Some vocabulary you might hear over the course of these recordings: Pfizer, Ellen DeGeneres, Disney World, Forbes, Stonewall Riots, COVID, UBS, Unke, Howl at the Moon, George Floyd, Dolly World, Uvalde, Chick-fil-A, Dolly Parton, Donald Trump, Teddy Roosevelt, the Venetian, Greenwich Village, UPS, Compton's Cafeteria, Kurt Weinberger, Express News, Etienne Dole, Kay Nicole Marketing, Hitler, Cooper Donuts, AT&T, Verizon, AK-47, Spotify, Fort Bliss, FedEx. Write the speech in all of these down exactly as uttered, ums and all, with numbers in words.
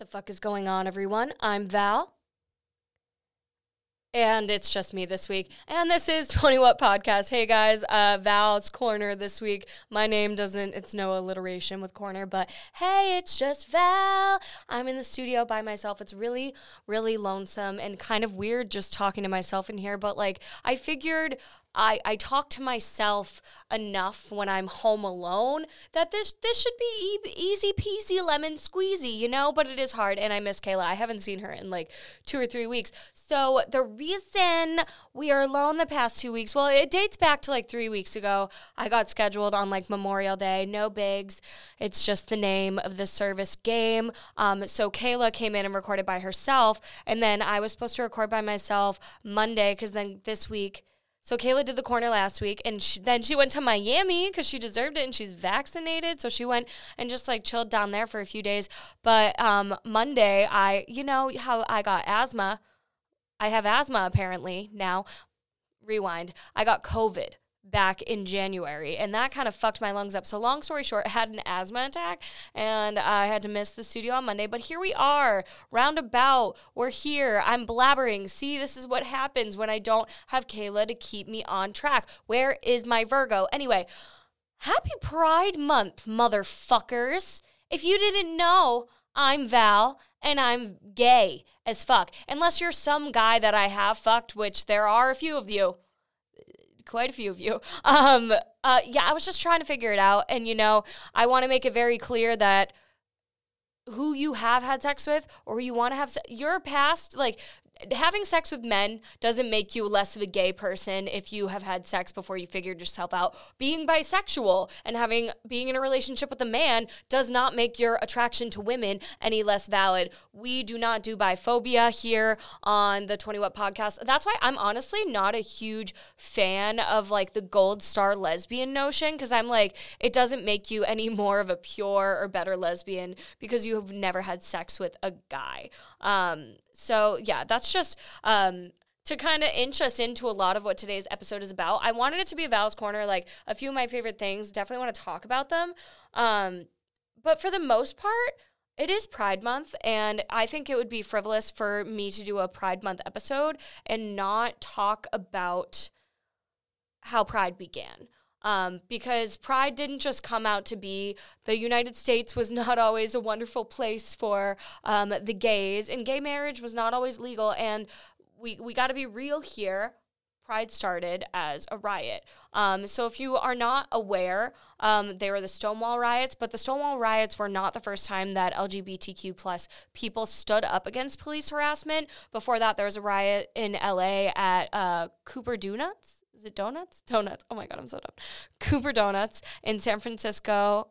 the fuck is going on, everyone? I'm Val. And it's just me this week. And this is twenty What Podcast. Hey, guys, uh, Val's Corner this week. My name doesn't, it's no alliteration with corner, but hey, it's just Val. I'm in the studio by myself. It's really, really lonesome and kind of weird just talking to myself in here. But, like, I figured... I, I talk to myself enough when I'm home alone that this this should be e- easy peasy lemon squeezy, you know? But it is hard, and I miss Kayla. I haven't seen her in like two or three weeks. So the reason we are alone the past two weeks, well, it dates back to like three weeks ago. I got scheduled on like Memorial Day. No bigs. It's just the name of the service game. Um, so Kayla came in and recorded by herself, and then I was supposed to record by myself Monday because then this week... So Kayla did the corner last week, and she, then she went to Miami because she deserved it, and she's vaccinated. So she went and just, like, chilled down there for a few days. But um, Monday, I, you know how I got asthma? I have asthma, apparently, now. Rewind. I got COVID back in January, and that kind of fucked my lungs up. So long story short, I had an asthma attack, and I had to miss the studio on Monday. But here we are, roundabout. We're here. I'm blabbering. See, this is what happens when I don't have Kayla to keep me on track. Where is my Virgo? Anyway, happy Pride Month, motherfuckers. If you didn't know, I'm Val, and I'm gay as fuck. Unless you're some guy that I have fucked, which there are a few of you. Quite a few of you. Um, uh, yeah, I was just trying to figure it out. And, you know, I want to make it very clear that who you have had sex with or you want to have se- your past, like having sex with men doesn't make you less of a gay person if you have had sex before you figured yourself out. Being bisexual and having being in a relationship with a man does not make your attraction to women any less valid. We do not do biphobia here on the twenty What Podcast. That's why I'm honestly not a huge fan of like the gold star lesbian notion, because I'm like, it doesn't make you any more of a pure or better lesbian because you have never had sex with a guy. Um, so yeah, that's just um to kind of inch us into a lot of what today's episode is about. I wanted it to be a Val's Corner, like a few of my favorite things. Definitely want to talk about them. Um, but for the most part, it is Pride Month, and I think it would be frivolous for me to do a Pride Month episode and not talk about how Pride began. Um, because Pride didn't just come out to be, the United States was not always a wonderful place for um, the gays, and gay marriage was not always legal, and we, we got to be real here. Pride started as a riot. Um, so if you are not aware, um, they were the Stonewall Riots, but the Stonewall Riots were not the first time that L G B T Q plus people stood up against police harassment. Before that, there was a riot in L A at uh, Cooper Donuts. Is it Donuts? Donuts. Oh, my God, I'm so dumb. Cooper Donuts in San Francisco.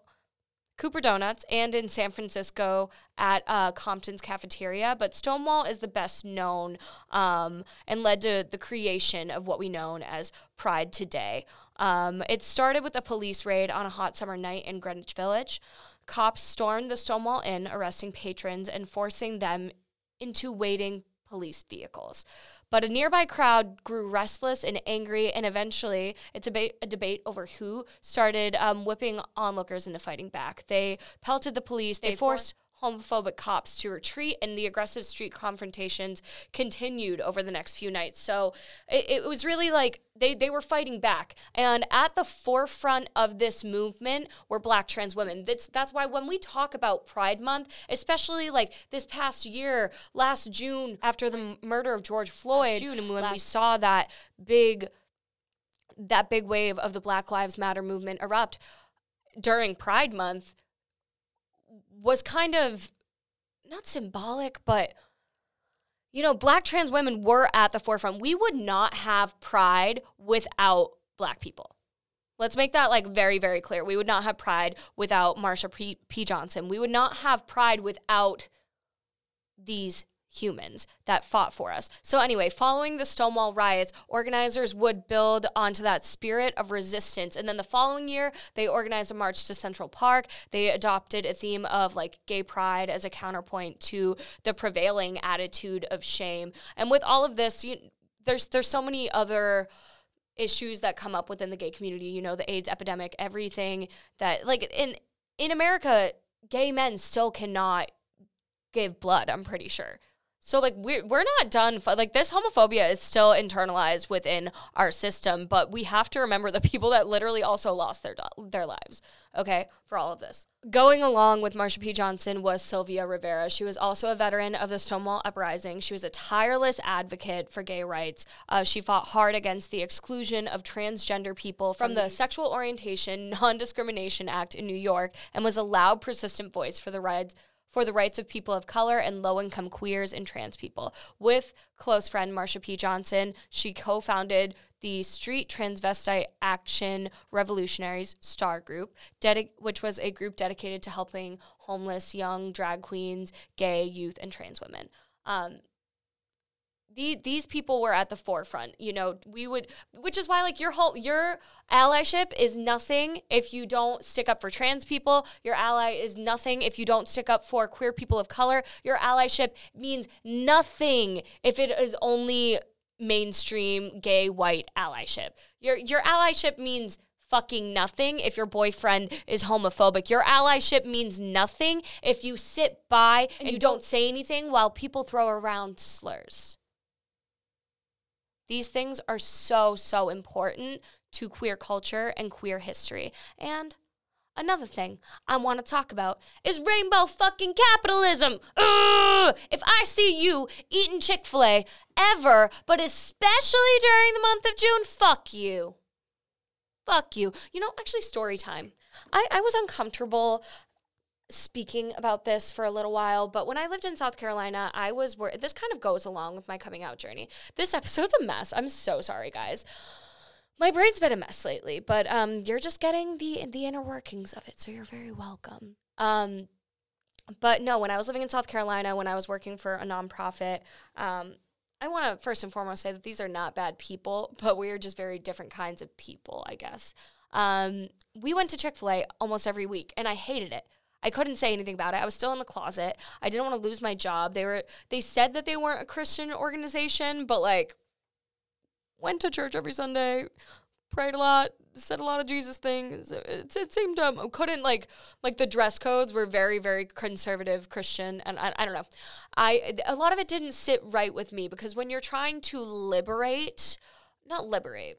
Cooper Donuts and in San Francisco at uh, Compton's Cafeteria. But Stonewall is the best known um, and led to the creation of what we know as Pride today. Um, it started with a police raid on a hot summer night in Greenwich Village. Cops stormed the Stonewall Inn, arresting patrons and forcing them into waiting police vehicles. But a nearby crowd grew restless and angry, and eventually it's a, ba- a debate over who started um, whipping onlookers into fighting back. They pelted the police, they, they forced for- homophobic cops to retreat, and the aggressive street confrontations continued over the next few nights. So it, it was really like they, they were fighting back. And at the forefront of this movement were Black trans women. That's, that's why when we talk about Pride Month, especially like this past year, last June, after the murder of George Floyd, last June, and when last- we saw that big, that big wave of the Black Lives Matter movement erupt during Pride Month, was kind of not symbolic, but... You know, Black trans women were at the forefront. We would not have Pride without Black people. Let's make that, like, very, very clear. We would not have Pride without Marsha P. P. Johnson. We would not have Pride without these humans that fought for us. So anyway, following the Stonewall Riots, organizers would build onto that spirit of resistance. And then the following year, they organized a march to Central Park. They adopted a theme of like gay pride as a counterpoint to the prevailing attitude of shame. And with all of this, you, there's there's so many other issues that come up within the gay community, you know, the AIDS epidemic, everything that like in in America, gay men still cannot gave blood, I'm pretty sure. So, like, we're, we're not done. Like, this homophobia is still internalized within our system, but we have to remember the people that literally also lost their their lives, okay, for all of this. Going along with Marsha P. Johnson was Sylvia Rivera. She was also a veteran of the Stonewall Uprising. She was a tireless advocate for gay rights. Uh, she fought hard against the exclusion of transgender people from the Sexual Orientation Non-Discrimination Act in New York and was a loud, persistent voice for the rights for the rights of people of color and low-income queers and trans people. With close friend Marsha P. Johnson, she co-founded the Street Transvestite Action Revolutionaries Star Group, dedi- which was a group dedicated to helping homeless, young drag queens, gay youth, and trans women. Um, the, these people were at the forefront. You know, we would, which is why, like, your whole, your allyship is nothing if you don't stick up for trans people. Your ally is nothing if you don't stick up for queer people of color. Your allyship means nothing if it is only mainstream gay white allyship. Your, your allyship means fucking nothing if your boyfriend is homophobic. Your allyship means nothing if you sit by and, and you don't say anything while people throw around slurs. These things are so, so important to queer culture and queer history. And another thing I want to talk about is rainbow fucking capitalism. Ugh! If I see you eating Chick-fil-A ever, but especially during the month of June, fuck you. Fuck you. You know, actually, story time. I, I was uncomfortable speaking about this for a little while, but when I lived in South Carolina, I was wor- this kind of goes along with my coming out journey. This episode's a mess. I'm so sorry, guys. My brain's been a mess lately, but um, you're just getting the the inner workings of it, so you're very welcome. Um, but no, when I was living in South Carolina, when I was working for a nonprofit, um, I want to first and foremost say that these are not bad people, but we are just very different kinds of people, I guess. Um, we went to Chick-fil-A almost every week, and I hated it. I couldn't say anything about it. I was still in the closet. I didn't want to lose my job. They were they said that they weren't a Christian organization, but, like, went to church every Sunday, prayed a lot, said a lot of Jesus things. It, it seemed dumb. I couldn't, like, like the dress codes were very, very conservative Christian, and I, I don't know. I a lot of it didn't sit right with me because when you're trying to liberate, not liberate,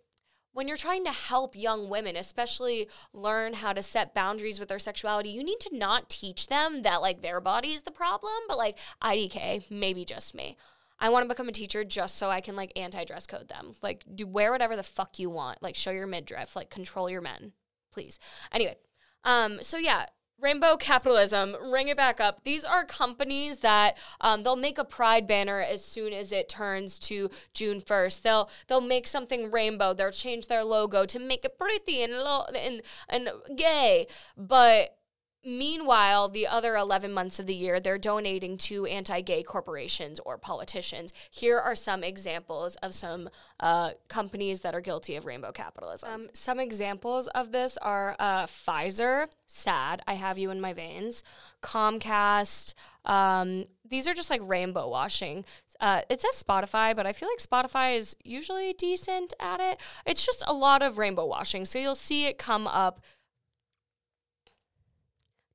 when you're trying to help young women, especially learn how to set boundaries with their sexuality, you need to not teach them that, like, their body is the problem, but, like, I D K, maybe just me. I want to become a teacher just so I can, like, anti-dress code them. Like, do wear whatever the fuck you want. Like, show your midriff. Like, control your men, please. Anyway, um, so yeah. Rainbow capitalism, ring it back up. These are companies that um, they'll make a pride banner as soon as it turns to June first. They'll they'll make something rainbow. They'll change their logo to make it pretty and lo- and, and gay. But meanwhile, the other eleven months of the year, they're donating to anti-gay corporations or politicians. Here are some examples of some uh, companies that are guilty of rainbow capitalism. Um, some examples of this are uh, Pfizer, sad, I have you in my veins, Comcast. Um, these are just like rainbow washing. Uh, it says Spotify, but I feel like Spotify is usually decent at it. It's just a lot of rainbow washing, so you'll see it come up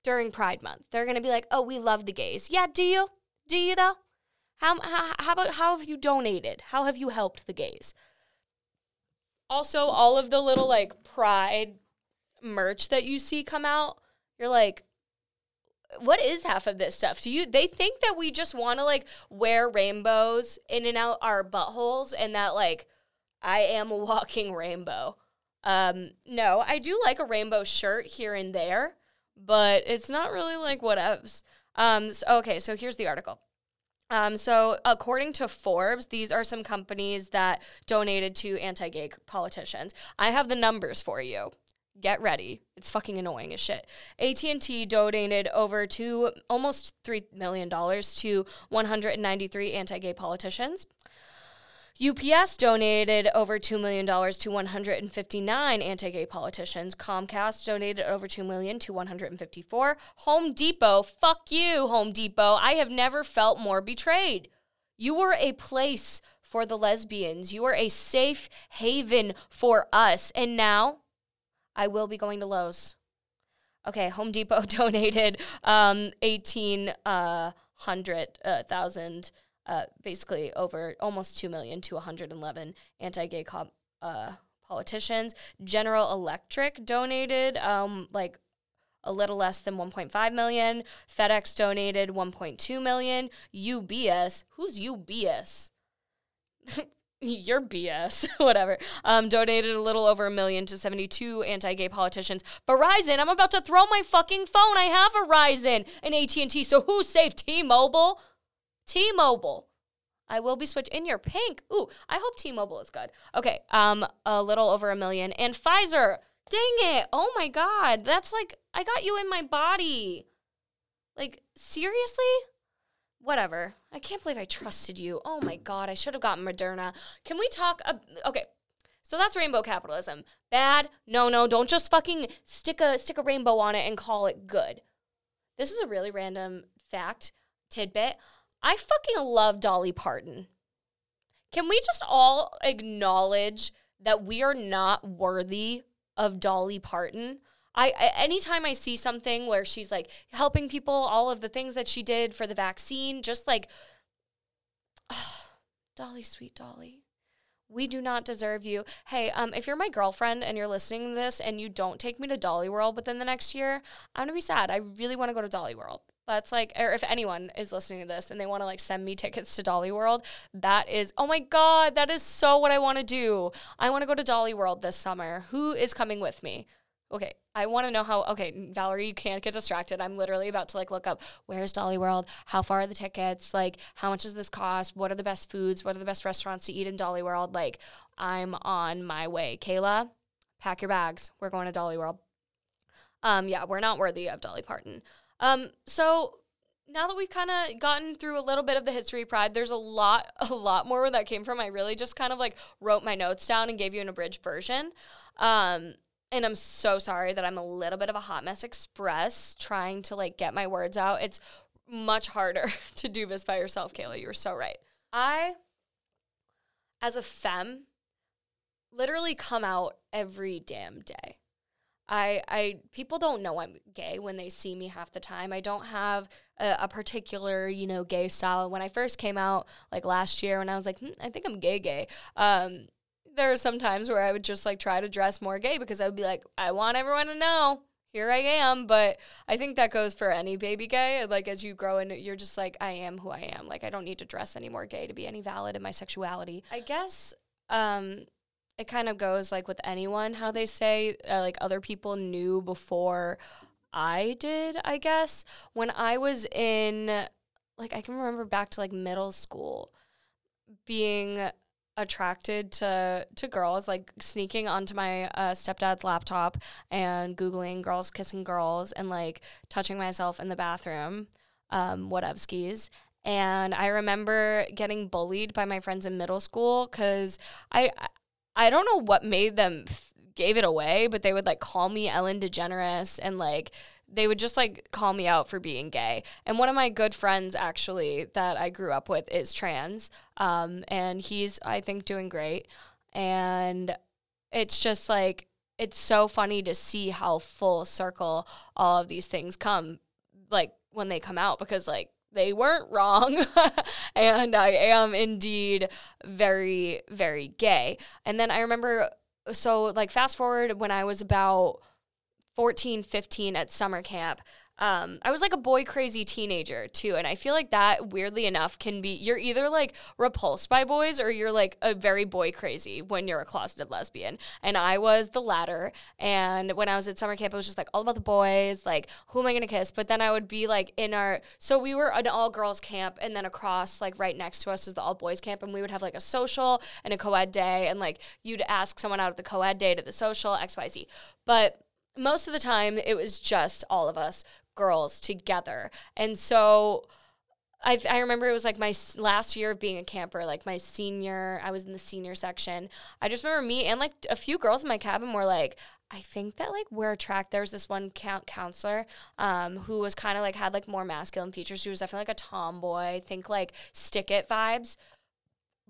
during Pride Month. They're going to be like, oh, we love the gays. Yeah, do you? Do you, though? How, how, how about how have you donated? How have you helped the gays? Also, all of the little, like, Pride merch that you see come out, you're like, what is half of this stuff? Do you? They think that we just want to, like, wear rainbows in and out our buttholes and that, like, I am a walking rainbow. Um, no, I do like a rainbow shirt here and there, but it's not really like whatevs. Um, so, okay, so here's the article. Um, so according to Forbes, these are some companies that donated to anti-gay politicians. I have the numbers for you. Get ready. It's fucking annoying as shit. A T and T donated over two, almost three million dollars to one hundred ninety-three anti-gay politicians. U P S donated over two million dollars to one hundred fifty-nine anti-gay politicians. Comcast donated over two million dollars to one hundred fifty-four. Home Depot, fuck you, Home Depot. I have never felt more betrayed. You were a place for the lesbians. You were a safe haven for us. And now I will be going to Lowe's. Okay, Home Depot donated um, eighteen uh, hundred uh, thousand, uh, basically over almost two million to one hundred eleven anti-gay cop, uh, politicians. General Electric donated um, like a little less than one point five million. FedEx donated one point two million. U B S, who's U B S? Your B S, whatever, um, donated a little over a million to seventy-two anti-gay politicians. Verizon, I'm about to throw my fucking phone. I have Verizon and A T and T, so who saved T-Mobile? T-Mobile. I will be switched in your pink. Ooh, I hope T-Mobile is good. Okay, um, a little over a million. And Pfizer, dang it. Oh, my God. That's like, I got you in my body. Like, seriously? Whatever. I can't believe I trusted you. Oh, my God. I should have gotten Moderna. Can we talk? Ab- okay. So that's rainbow capitalism. Bad. No, no. Don't just fucking stick a stick a rainbow on it and call it good. This is a really random fact, tidbit. I fucking love Dolly Parton. Can we just all acknowledge that we are not worthy of Dolly Parton? I anytime I see something where she's, like, helping people, all of the things that she did for the vaccine, just, like, oh, Dolly, sweet Dolly, we do not deserve you. Hey, um, if you're my girlfriend and you're listening to this and you don't take me to Dolly World within the next year, I'm going to be sad. I really want to go to Dolly World. That's, like, or if anyone is listening to this and they want to, like, send me tickets to Dolly World, that is, oh, my God, that is so what I want to do. I want to go to Dolly World this summer. Who is coming with me? Okay, I want to know how, okay, Valerie, you can't get distracted. I'm literally about to, like, look up, where's Dolly World? How far are the tickets? Like, how much does this cost? What are the best foods? What are the best restaurants to eat in Dolly World? Like, I'm on my way. Kayla, pack your bags. We're going to Dolly World. Um, yeah, we're not worthy of Dolly Parton. Um, so now that we've kind of gotten through a little bit of the history of Pride, there's a lot, a lot more where that came from. I really just kind of, like, wrote my notes down and gave you an abridged version. Um, And I'm so sorry that I'm a little bit of a hot mess express trying to, like, get my words out. It's much harder to do this by yourself, Kayla. You were so right. I, as a femme, literally come out every damn day. I, I people don't know I'm gay when they see me half the time. I don't have a, a particular, you know, gay style. When I first came out, like, last year, when I was like, hmm, I think I'm gay gay, um, there were some times where I would just, like, try to dress more gay because I would be like, I want everyone to know, here I am. But I think that goes for any baby gay. Like, as you grow into, you're just like, I am who I am. Like, I don't need to dress any more gay to be any valid in my sexuality. I guess um, it kind of goes, like, with anyone, how they say, uh, like, other people knew before I did, I guess. When I was in, like, I can remember back to, like, middle school being attracted to to girls, like, sneaking onto my uh, stepdad's laptop and Googling girls kissing girls and, like, touching myself in the bathroom, um, whatevskis. And I remember getting bullied by my friends in middle school because I, I don't know what made them f- gave it away, but they would, like, call me Ellen DeGeneres and, like, they would just, like, call me out for being gay. And one of my good friends, actually, that I grew up with is trans. Um, and he's, I think, doing great. And it's just, like, it's so funny to see how full circle all of these things come, like, when they come out. Because, like, they weren't wrong. And I am indeed very, very gay. And then I remember, so, like, fast forward when I was about fourteen, fifteen at summer camp. Um, I was like a boy crazy teenager too. And I feel like that, weirdly enough, can be, you're either like repulsed by boys or you're like a very boy crazy when you're a closeted lesbian. And I was the latter. And when I was at summer camp, I was just like all about the boys, like, who am I going to kiss? But then I would be like in our, so we were an all girls camp, and then across, like, right next to us was the all boys camp. And we would have like a social and a co-ed day. And like, you'd ask someone out of the co-ed day to the social, X Y Z. But most of the time, it was just all of us girls together. And so I, I remember it was, like, my last year of being a camper, like, my senior, I was in the senior section. I just remember me and, like, a few girls in my cabin were, like, I think that, like, we're attracted. There was this one counselor um, who was kind of, like, had, like, more masculine features. She was definitely, like, a tomboy. I think, like, stick-it vibes,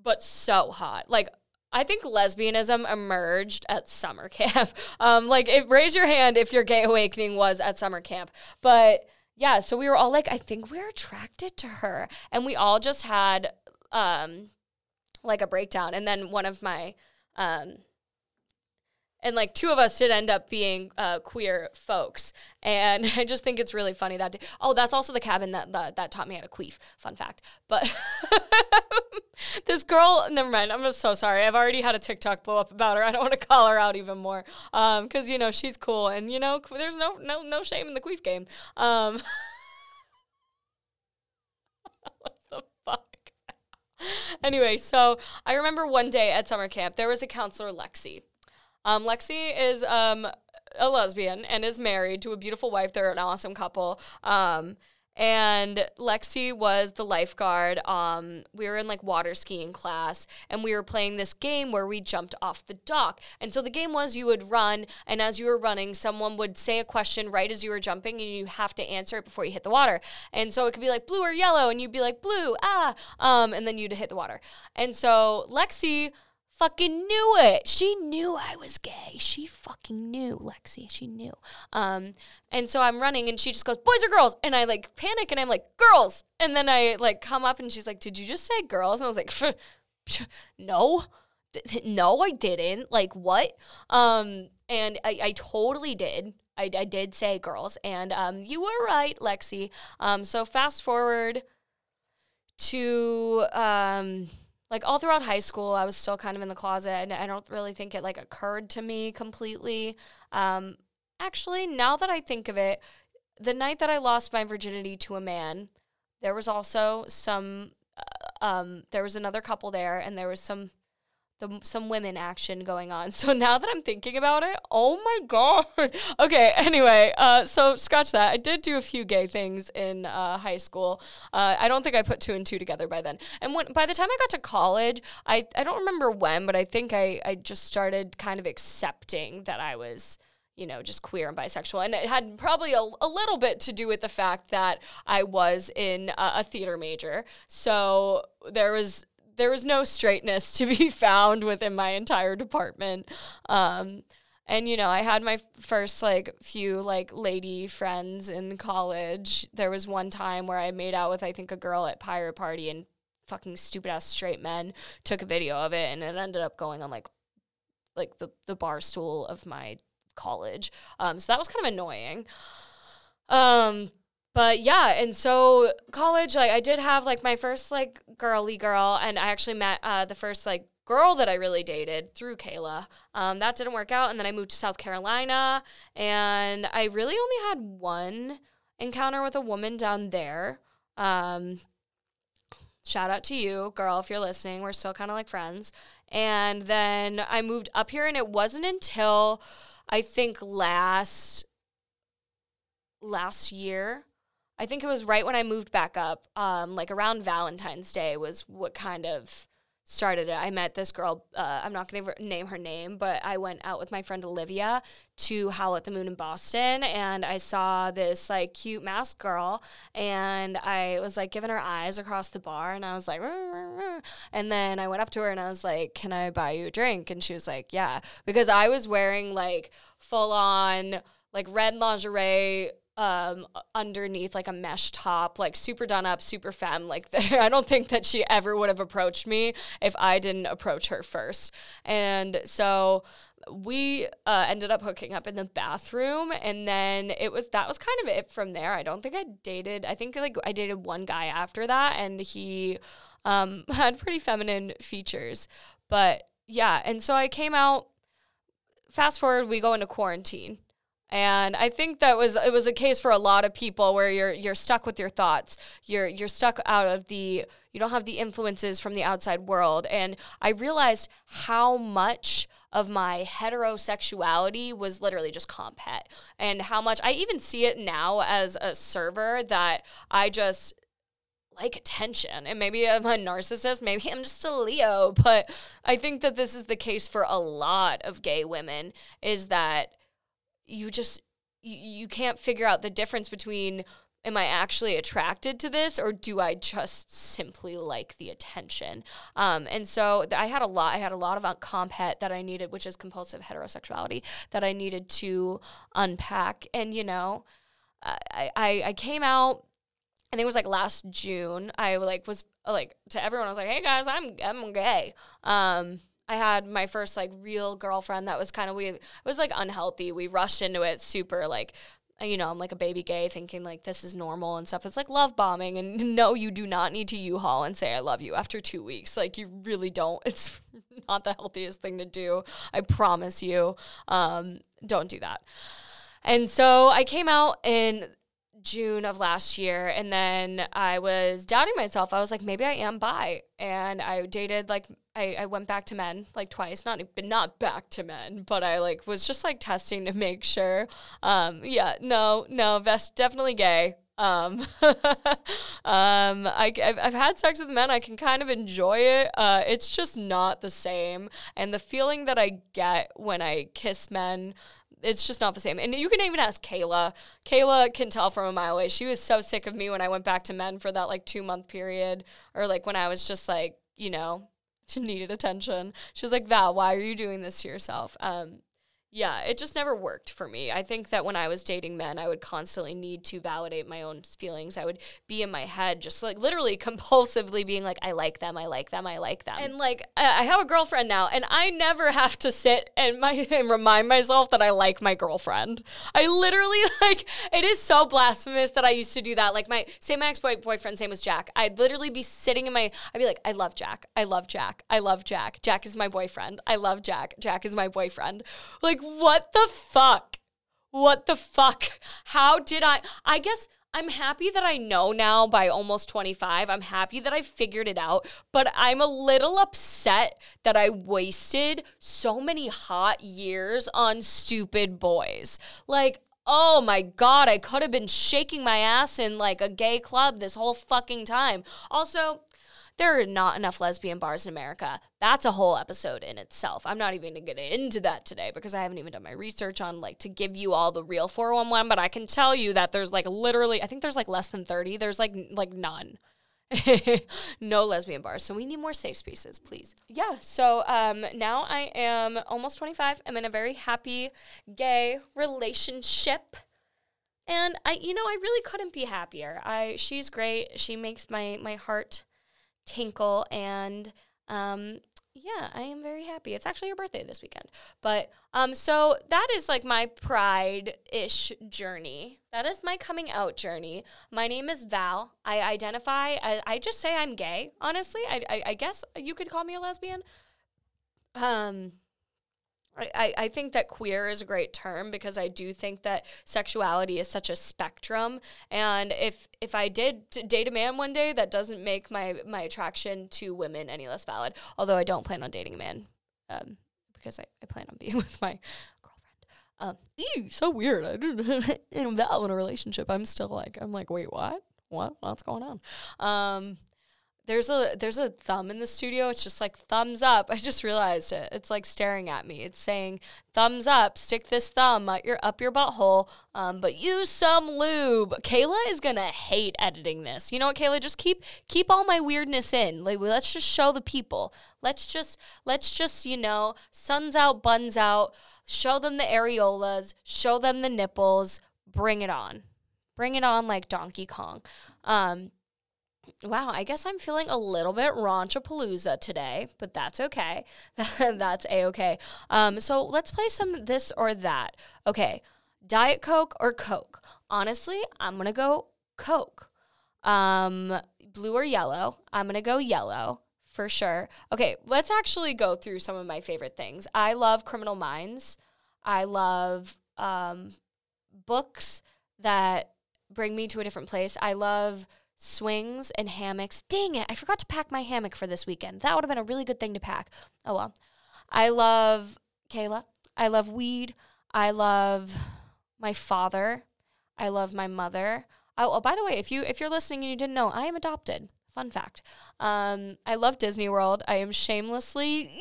but so hot. Like, I think lesbianism emerged at summer camp. Um, like, if, raise your hand if your gay awakening was at summer camp. But yeah, so we were all like, I think we're attracted to her. And we all just had, um, like, a breakdown. And then one of my, um, and, like, two of us did end up being uh, queer folks. And I just think it's really funny that day. Oh, that's also the cabin that that, that taught me how to queef. Fun fact. But this girl, never mind. I'm so sorry. I've already had a TikTok blow up about her. I don't want to call her out even more. Um, because, you know, she's cool. And, you know, there's no no no shame in the queef game. Um, what the fuck? Anyway, so I remember one day at summer camp, there was a counselor, Lexi. Um, Lexi is um, a lesbian and is married to a beautiful wife. They're an awesome couple. Um, and Lexi was the lifeguard. Um, we were in, like, water skiing class, and we were playing this game where we jumped off the dock. And so the game was you would run, and as you were running, someone would say a question right as you were jumping, and you have to answer it before you hit the water. And so it could be, like, blue or yellow, and you'd be like, blue, ah, um, and then you'd hit the water. And so Lexi fucking knew it. She knew I was gay. She fucking knew, Lexi. She knew. Um, and so I'm running, and she just goes, boys or girls? And I, like, panic, and I'm like, girls. And then I, like, come up, and she's like, did you just say girls? And I was like, no. No, I didn't. Like, what? Um, and I, I totally did. I, I did say girls. And um, you were right, Lexi. Um, so fast forward to... Um, Like, all throughout high school, I was still kind of in the closet, and I don't really think it, like, occurred to me completely. Um, actually, now that I think of it, the night that I lost my virginity to a man, there was also some, uh, um, there was another couple there, and there was some, the, some women action going on. So now that I'm thinking about it, oh my God. Okay, anyway, uh, so scratch that. I did do a few gay things in uh, high school. Uh, I don't think I put two and two together by then. And when by the time I got to college, I, I don't remember when, but I think I, I just started kind of accepting that I was, you know, just queer and bisexual. And it had probably a, a little bit to do with the fact that I was in a, a theater major. So there was... There was no straightness to be found within my entire department. Um, and, you know, I had my first, like, few, like, lady friends in college. There was one time where I made out with, I think, a girl at Pirate Party, and fucking stupid-ass straight men took a video of it, and it ended up going on, like, like the, the bar stool of my college. Um, so that was kind of annoying. Um... But, yeah, and so college, like, I did have, like, my first, like, girly girl, and I actually met uh, the first, like, girl that I really dated through Kayla. Um, that didn't work out, and then I moved to South Carolina, and I really only had one encounter with a woman down there. Um, shout out to you, girl, if you're listening. We're still kind of, like, friends. And then I moved up here, and it wasn't until, I think, last last year, I think it was right when I moved back up, um, like around Valentine's Day was what kind of started it. I met this girl. Uh, I'm not going to name her name, but I went out with my friend Olivia to Howl at the Moon in Boston, and I saw this, like, cute masked girl, and I was, like, giving her eyes across the bar, and I was like, rrr, rrr, rrr. And then I went up to her, and I was like, can I buy you a drink? And she was like, yeah, because I was wearing, like, full-on, like, red lingerie, um, underneath, like, a mesh top, like, super done up, super femme, like, there. I don't think that she ever would have approached me if I didn't approach her first. And so we uh, ended up hooking up in the bathroom, and then it was, that was kind of it from there. I don't think I dated, I think, like, I dated one guy after that, and he um, had pretty feminine features. But, yeah, and so I came out, fast forward, we go into quarantine. And I think that was it was a case for a lot of people where you're you're stuck with your thoughts. You're you're stuck out of the you don't have the influences from the outside world. And I realized how much of my heterosexuality was literally just comp het, and how much I even see it now as a server that I just like attention. And maybe I'm a narcissist, maybe I'm just a Leo, but I think that this is the case for a lot of gay women, is that you just, you, you can't figure out the difference between, am I actually attracted to this, or do I just simply like the attention? Um, and so I had a lot, I had a lot of comp het that I needed, which is compulsive heterosexuality, that I needed to unpack. And, you know, I, I, I came out, I think it was like last June. I like was like to everyone, I was like, hey guys, I'm I'm gay. Um, I had my first like real girlfriend that was kind of, we it was like unhealthy. We rushed into it super like, you know, I'm like a baby gay thinking like this is normal and stuff. It's like love bombing. And no, you do not need to U-Haul and say I love you after two weeks. Like you really don't. It's not the healthiest thing to do. I promise you. Um, don't do that. And so I came out in June of last year, and then I was doubting myself. I was like, maybe I am bi. And I dated, like, I, I went back to men, like, twice. Not not back to men, but I, like, was just, like, testing to make sure. Um, yeah, no, no, vest, definitely gay. Um, um, I, I've, I've had sex with men. I can kind of enjoy it. Uh, it's just not the same. And the feeling that I get when I kiss men, it's just not the same. And you can even ask Kayla. Kayla can tell from a mile away. She was so sick of me when I went back to men for that, like, two-month period, or, like, when I was just, like, you know, she needed attention. She was like, Val, why are you doing this to yourself? Um, yeah, it just never worked for me. I think that when I was dating men, I would constantly need to validate my own feelings. I would be in my head just, like, literally compulsively being like, I like them, I like them, I like them. And, like, I have a girlfriend now, and I never have to sit and, my, and remind myself that I like my girlfriend. I literally, like, it is so blasphemous that I used to do that. Like, my, say my ex-boyfriend, same as Jack. I'd literally be sitting in my, I'd be like, I love Jack, I love Jack, I love Jack. Jack is my boyfriend. I love Jack. Jack is my boyfriend. Like, what the fuck? What the fuck? How did I? I guess I'm happy that I know now by almost twenty-five. I'm happy that I figured it out, but I'm a little upset that I wasted so many hot years on stupid boys. Like, oh my God, I could have been shaking my ass in like a gay club this whole fucking time. Also, there are not enough lesbian bars in America. That's a whole episode in itself. I'm not even going to get into that today because I haven't even done my research on, like, to give you all the real four one one, but I can tell you that there's, like, literally, I think there's, like, less than thirty. There's, like, like none. No lesbian bars. So we need more safe spaces, please. Yeah, so um, now I am almost twenty-five. I'm in a very happy gay relationship. And, I, you know, I really couldn't be happier. I She's great. She makes my, my heart tinkle, and um yeah, I am very happy. It's actually her birthday this weekend, but um so that is like my pride-ish journey. That is my coming out journey. My name is Val. I identify, I, I just say I'm gay, honestly. I, I I guess you could call me a lesbian. um I, I think that queer is a great term because I do think that sexuality is such a spectrum. And if if I did date a man one day, that doesn't make my, my attraction to women any less valid. Although I don't plan on dating a man um, because I, I plan on being with my girlfriend. Um, ew, so weird. I didn't, I'm valid in a relationship. I'm still like, I'm like, wait, what? What? What's going on? Um There's a there's a thumb in the studio. It's just like thumbs up. I just realized it. It's like staring at me. It's saying thumbs up. Stick this thumb up your up your butthole. Um, but use some lube. Kayla is gonna hate editing this. You know what, Kayla? Just keep keep all my weirdness in. Like, let's just show the people. Let's just let's just you know, suns out, buns out. Show them the areolas. Show them the nipples. Bring it on. Bring it on like Donkey Kong. Um. Wow, I guess I'm feeling a little bit raunchapalooza today, but that's okay. That's a-okay. Um, so let's play some this or that. Okay, Diet Coke or Coke? Honestly, I'm going to go Coke. Um, blue or yellow? I'm going to go yellow for sure. Okay, let's actually go through some of my favorite things. I love Criminal Minds. I love um, books that bring me to a different place. I love swings and hammocks. Dang it, I forgot to pack my hammock for this weekend. That would have been a really good thing to pack. Oh well. I love Kayla. I love weed. I love my father. I love my mother. Oh, oh by the way, if you if you're listening and you didn't know, I am adopted. Fun fact. Um, I love Disney World. I am shamelessly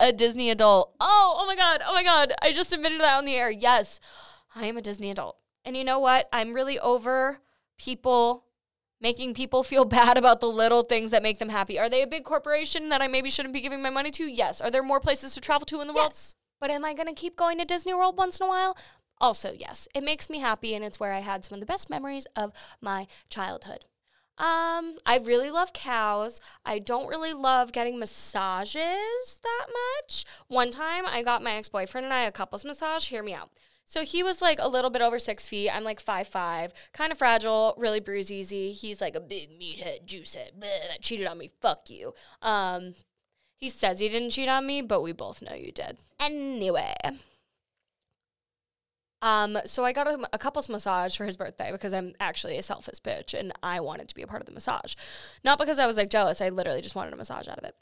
a Disney adult. Oh, oh my God. Oh my God. I just admitted that on the air. Yes, I am a Disney adult. And you know what? I'm really over people making people feel bad about the little things that make them happy. Are they a big corporation that I maybe shouldn't be giving my money to? Yes. Are there more places to travel to in the world? Yes. But am I going to keep going to Disney World once in a while? Also, yes, it makes me happy, and it's where I had some of the best memories of my childhood. Um, I really love cows. I don't really love getting massages that much. One time, I got my ex-boyfriend and I a couples massage. Hear me out. So he was like a little bit over six feet. I'm like five foot five, kind of fragile, really bruise easy. He's like a big meathead, juicehead, bleh, that cheated on me. Fuck you. Um, he says he didn't cheat on me, but we both know you did. Anyway. Um, so I got a, a couple's massage for his birthday because I'm actually a selfish bitch and I wanted to be a part of the massage. Not because I was like jealous. I literally just wanted a massage out of it.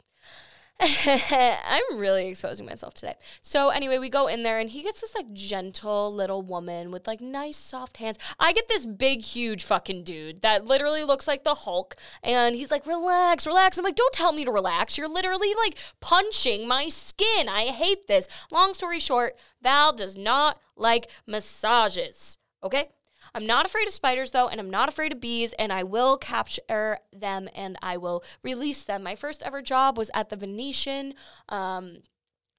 I'm really exposing myself today. So anyway, we go in there and he gets this like gentle little woman with like nice soft hands. I get this big, huge fucking dude that literally looks like the Hulk. And he's like, relax, relax. I'm like, don't tell me to relax. You're literally like punching my skin. I hate this. Long story short, Val does not like massages. Okay. I'm not afraid of spiders, though, and I'm not afraid of bees, and I will capture them, and I will release them. My first ever job was at the Venetian, um,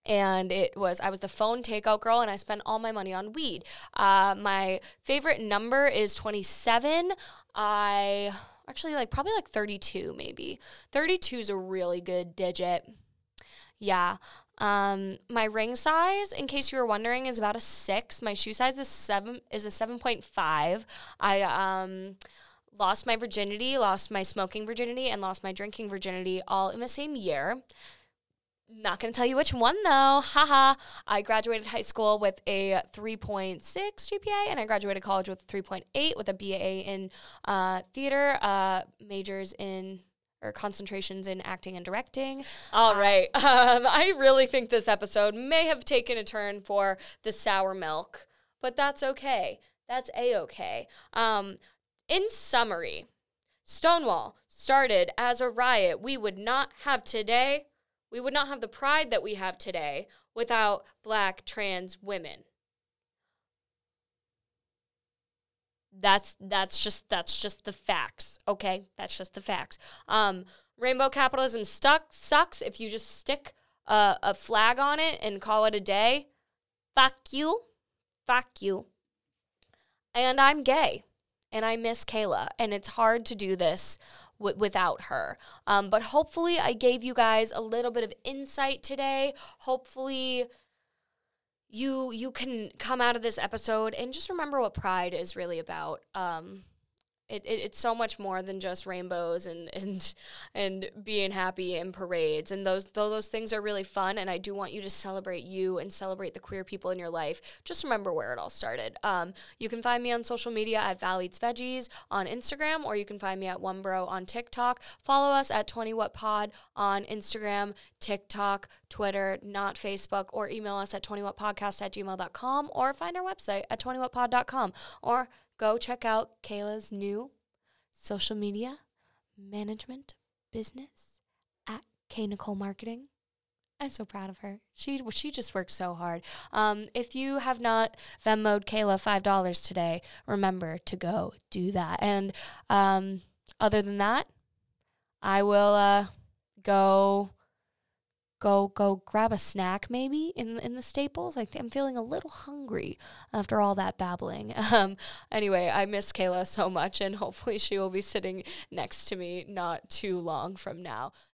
and it was I was the phone takeout girl, and I spent all my money on weed. Uh, my favorite number is twenty-seven. I actually, like, probably, like, thirty-two, maybe. thirty-two is a really good digit. Yeah. Um, my ring size, in case you were wondering, is about a six. My shoe size is seven, is a seven point five. I, um, lost my virginity, lost my smoking virginity, and lost my drinking virginity all in the same year. Not going to tell you which one, though. Haha. I graduated high school with a three point six G P A, and I graduated college with three point eight with a B A in, uh, theater, uh, majors in... or concentrations in acting and directing. All right. Um, I really think this episode may have taken a turn for the sour milk, but that's okay. That's a-okay. Um, in summary, Stonewall started as a riot. We would not have today, we would not have the pride that we have today without black trans women. That's that's just that's just the facts, okay? That's just the facts. Um, rainbow capitalism stuck sucks. If you just stick a, a flag on it and call it a day, fuck you, fuck you. And I'm gay, and I miss Kayla, and it's hard to do this w- without her. Um, but hopefully, I gave you guys a little bit of insight today. Hopefully. You you can come out of this episode and just remember what pride is really about. Um, it, it it's so much more than just rainbows and and and being happy and parades. And those though those things are really fun. And I do want you to celebrate you and celebrate the queer people in your life. Just remember where it all started. Um, you can find me on social media at Val Eats Veggies on Instagram, or you can find me at OneBro on TikTok. Follow us at twenty what pod on Instagram, TikTok, Twitter, not Facebook, or email us at twenty what podcast at gmail dot com, or find our website at twenty what pod dot com, or go check out Kayla's new social media management business at Kay Nicole Marketing. I'm so proud of her. She she just works so hard. Um, if you have not Venmo'd Kayla five dollars today, remember to go do that. And um, other than that, I will uh, go... Go go grab a snack maybe in in the Staples. I th- I'm feeling a little hungry after all that babbling. Um, anyway, I miss Kayla so much, and hopefully she will be sitting next to me not too long from now.